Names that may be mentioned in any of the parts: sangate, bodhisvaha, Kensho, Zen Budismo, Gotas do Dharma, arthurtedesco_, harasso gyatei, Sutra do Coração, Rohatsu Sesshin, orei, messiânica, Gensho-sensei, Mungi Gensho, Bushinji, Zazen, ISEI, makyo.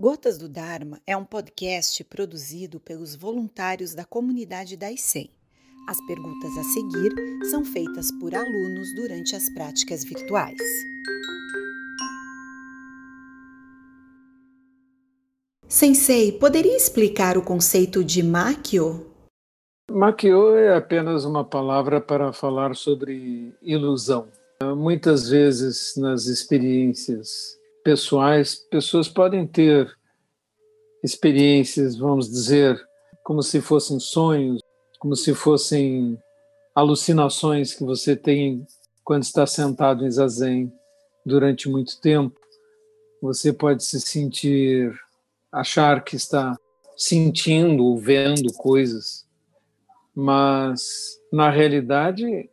Gotas do Dharma é um podcast produzido pelos voluntários da comunidade da ISEI. As perguntas a seguir são feitas por alunos durante as práticas virtuais. Sensei, poderia explicar o conceito de makyo? Makyo é apenas uma palavra para falar sobre ilusão. Muitas vezes nas experiências pessoais, pessoas podem ter experiências, vamos dizer, como se fossem sonhos, como se fossem alucinações que você tem quando está sentado em Zazen durante muito tempo. Você pode se sentir, achar que está sentindo ou vendo coisas, mas na realidade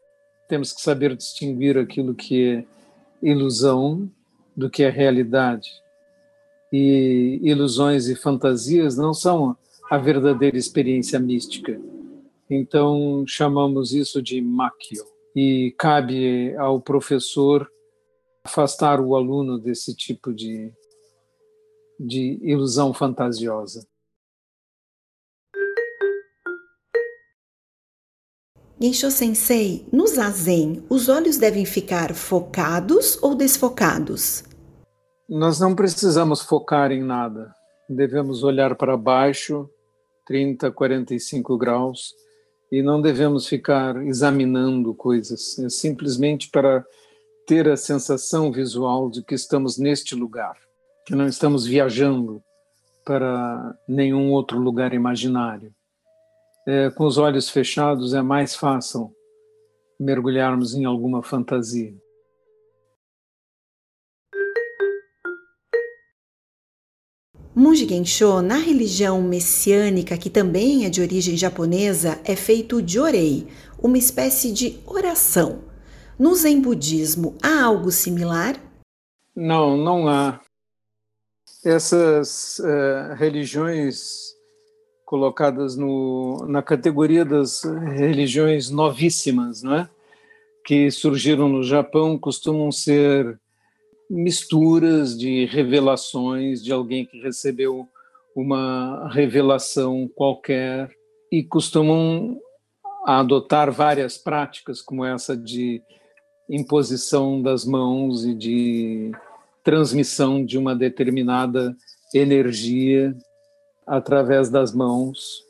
temos que saber distinguir aquilo que é ilusão do que é realidade. E ilusões e fantasias não são a verdadeira experiência mística. Então, chamamos isso de makyo. E cabe ao professor afastar o aluno desse tipo de ilusão fantasiosa. Gensho-sensei, no Zazen, os olhos devem ficar focados ou desfocados? Nós não precisamos focar em nada. Devemos olhar para baixo, 30, 45 graus, e não devemos ficar examinando coisas. É simplesmente para ter a sensação visual de que estamos neste lugar, que não estamos viajando para nenhum outro lugar imaginário. Com os olhos fechados é mais fácil mergulharmos em alguma fantasia. Mungi Gensho, na religião messiânica, que também é de origem japonesa, é feito de orei, uma espécie de oração. No Zen Budismo, há algo similar? Não, não há. Essas religiões colocadas na categoria das religiões novíssimas, não é? Que surgiram no Japão, costumam ser misturas de revelações de alguém que recebeu uma revelação qualquer e costumam adotar várias práticas como essa de imposição das mãos e de transmissão de uma determinada energia através das mãos.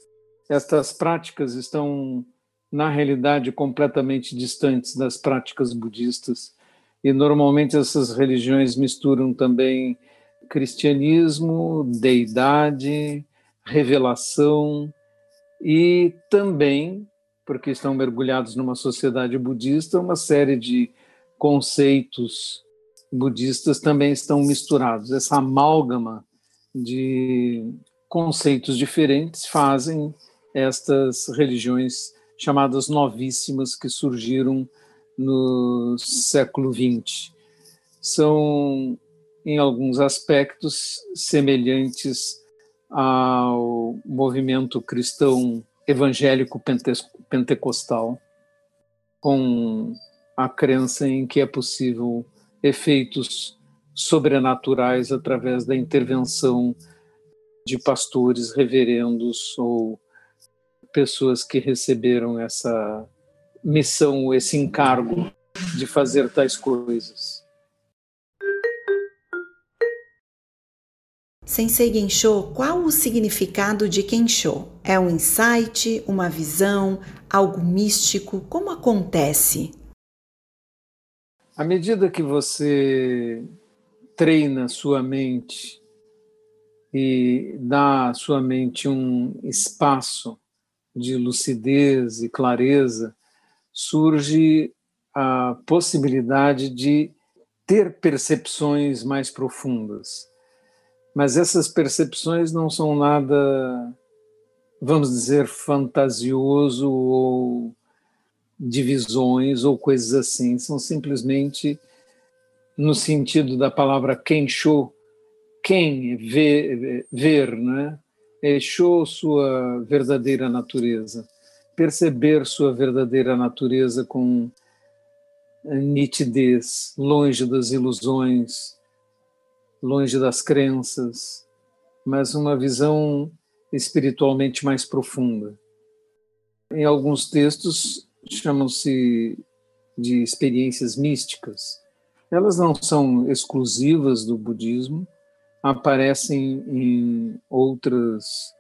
Estas práticas estão, na realidade, completamente distantes das práticas budistas. E, normalmente, essas religiões misturam também cristianismo, deidade, revelação e também, porque estão mergulhados numa sociedade budista, uma série de conceitos budistas também estão misturados. Essa amálgama de conceitos diferentes fazem estas religiões chamadas novíssimas que surgiram no século XX. São, em alguns aspectos, semelhantes ao movimento cristão evangélico pentecostal, com a crença em que é possível efeitos sobrenaturais através da intervenção de pastores, reverendos ou pessoas que receberam essa missão, esse encargo de fazer tais coisas. Sensei Gensho, qual o significado de Kensho? É um insight, uma visão, algo místico? Como acontece? À medida que você treina sua mente e dá à sua mente um espaço de lucidez e clareza, surge a possibilidade de ter percepções mais profundas. Mas essas percepções não são nada, vamos dizer, fantasioso ou divisões ou coisas assim. São simplesmente, no sentido da palavra Kensho, quem ver, né? É show sua verdadeira natureza, perceber sua verdadeira natureza com nitidez, longe das ilusões, longe das crenças, mas uma visão espiritualmente mais profunda. Em alguns textos chamam-se de experiências místicas. Elas não são exclusivas do budismo, aparecem em outras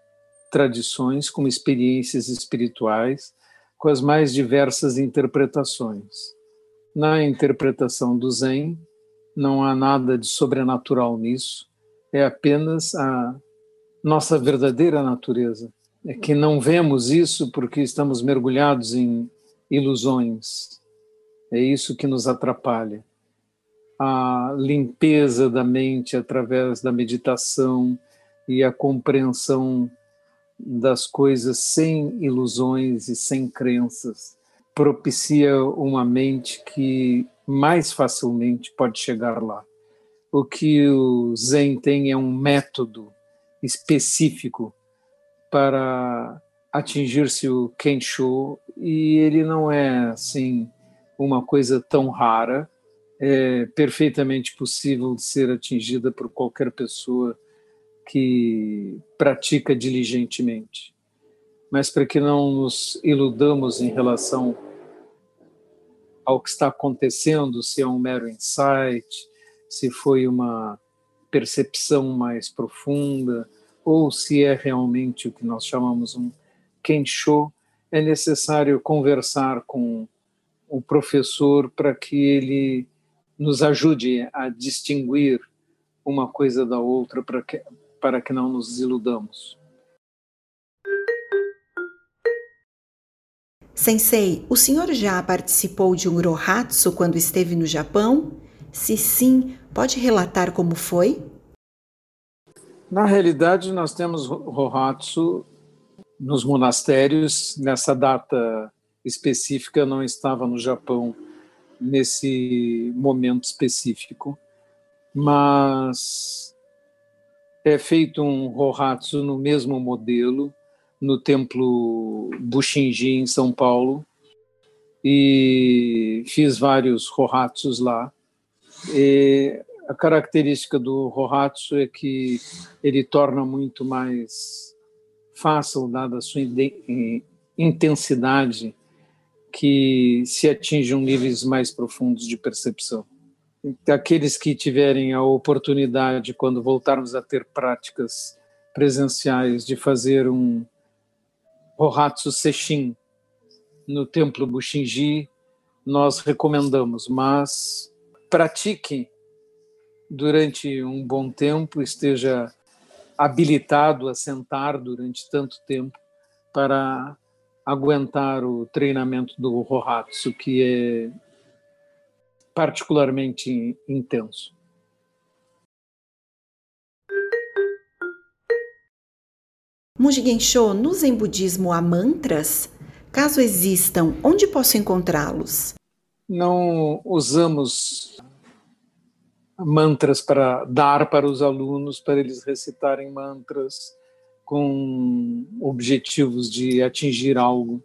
tradições como experiências espirituais, com as mais diversas interpretações. Na interpretação do Zen, não há nada de sobrenatural nisso, é apenas a nossa verdadeira natureza. É que não vemos isso porque estamos mergulhados em ilusões. É isso que nos atrapalha. A limpeza da mente através da meditação e a compreensão das coisas sem ilusões e sem crenças propicia uma mente que mais facilmente pode chegar lá. O que o Zen tem é um método específico para atingir-se o Kensho, e ele não é assim uma coisa tão rara. É perfeitamente possível de ser atingida por qualquer pessoa que pratica diligentemente. Mas para que não nos iludamos em relação ao que está acontecendo, se é um mero insight, se foi uma percepção mais profunda, ou se é realmente o que nós chamamos um Kensho, é necessário conversar com o professor para que ele nos ajude a distinguir uma coisa da outra para que não nos iludamos. Sensei, o senhor já participou de um Rohatsu quando esteve no Japão? Se sim, pode relatar como foi? Na realidade, nós temos Rohatsu nos monastérios. Nessa data específica, eu não estava no Japão nesse momento específico, mas é feito um Rohatsu no mesmo modelo, no templo Bushinji, em São Paulo, e fiz vários Rohatsus lá. E a característica do Rohatsu é que ele torna muito mais fácil, dada a sua intensidade, que se atinjam níveis mais profundos de percepção. Aqueles que tiverem a oportunidade, quando voltarmos a ter práticas presenciais, de fazer um Rohatsu Sesshin no templo Bushinji, nós recomendamos, mas pratique durante um bom tempo, esteja habilitado a sentar durante tanto tempo para aguentar o treinamento do Rohatsu, que é particularmente intenso. Mungi Gensho, no Zen Budismo há mantras? Caso existam, onde posso encontrá-los? Não usamos mantras para dar para os alunos, para eles recitarem mantras com objetivos de atingir algo,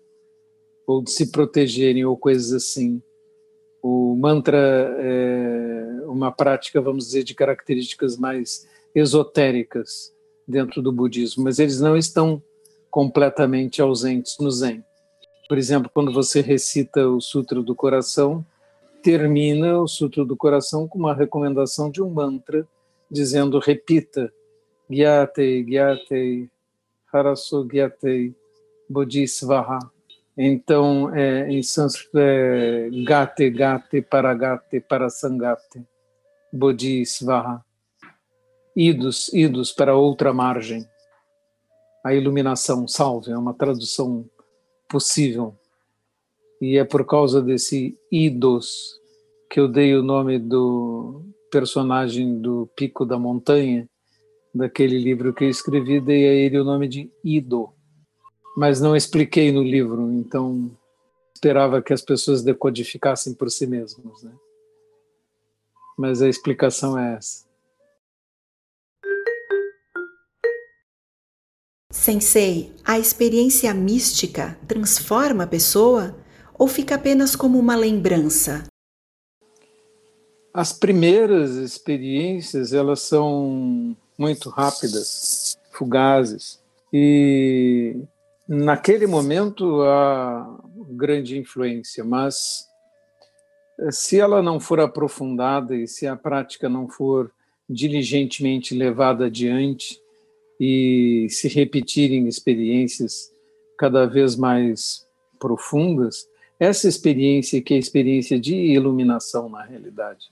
ou de se protegerem, ou coisas assim. O mantra é uma prática, vamos dizer, de características mais esotéricas dentro do budismo, mas eles não estão completamente ausentes no Zen. Por exemplo, quando você recita o Sutra do Coração, termina o Sutra do Coração com uma recomendação de um mantra, dizendo: repita, gyatei, gyatei, harasso gyatei, bodhisvaha. Então, em sânscrito é gate, gate, para sangate, bodhisvaha. Idos, idos para outra margem. A iluminação, salve, é uma tradução possível. E é por causa desse idos que eu dei o nome do personagem do Pico da Montanha, daquele livro que eu escrevi, dei a ele o nome de Ido. Mas não expliquei no livro, então esperava que as pessoas decodificassem por si mesmas, né? Mas a explicação é essa. Sensei, a experiência mística transforma a pessoa ou fica apenas como uma lembrança? As primeiras experiências, elas são muito rápidas. fugazes. E naquele momento há grande influência, mas se ela não for aprofundada e se a prática não for diligentemente levada adiante e se repetirem experiências cada vez mais profundas, essa experiência, que é a experiência de iluminação na realidade,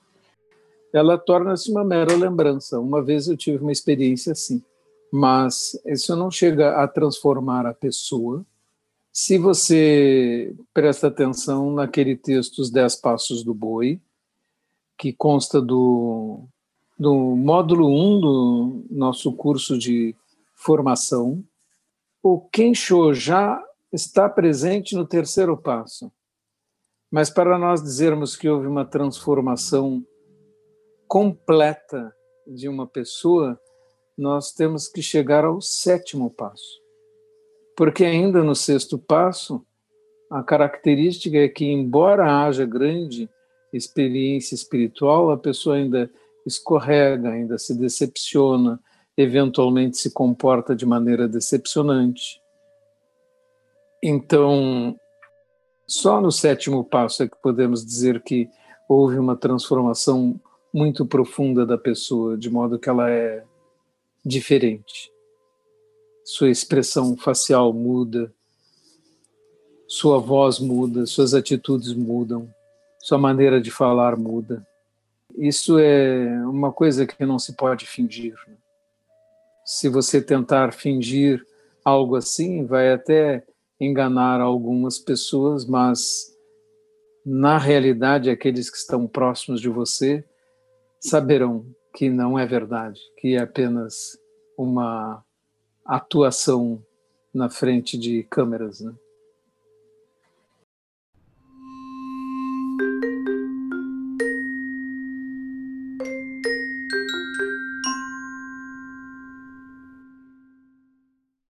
ela torna-se uma mera lembrança. Uma vez eu tive uma experiência assim, mas isso não chega a transformar a pessoa. Se você presta atenção naquele texto, Os 10 Passos do Boi, que consta do módulo 1 do nosso curso de formação, o Kensho já está presente no terceiro passo. Mas para nós dizermos que houve uma transformação completa de uma pessoa, nós temos que chegar ao sétimo passo. Porque ainda no sexto passo, a característica é que, embora haja grande experiência espiritual, a pessoa ainda escorrega, ainda se decepciona, eventualmente se comporta de maneira decepcionante. Então, só no sétimo passo é que podemos dizer que houve uma transformação muito profunda da pessoa, de modo que ela é diferente. Sua expressão facial muda, sua voz muda, suas atitudes mudam, sua maneira de falar muda. Isso é uma coisa que não se pode fingir. Se você tentar fingir algo assim, vai até enganar algumas pessoas, mas na realidade aqueles que estão próximos de você saberão que não é verdade, que é apenas uma atuação na frente de câmeras, né?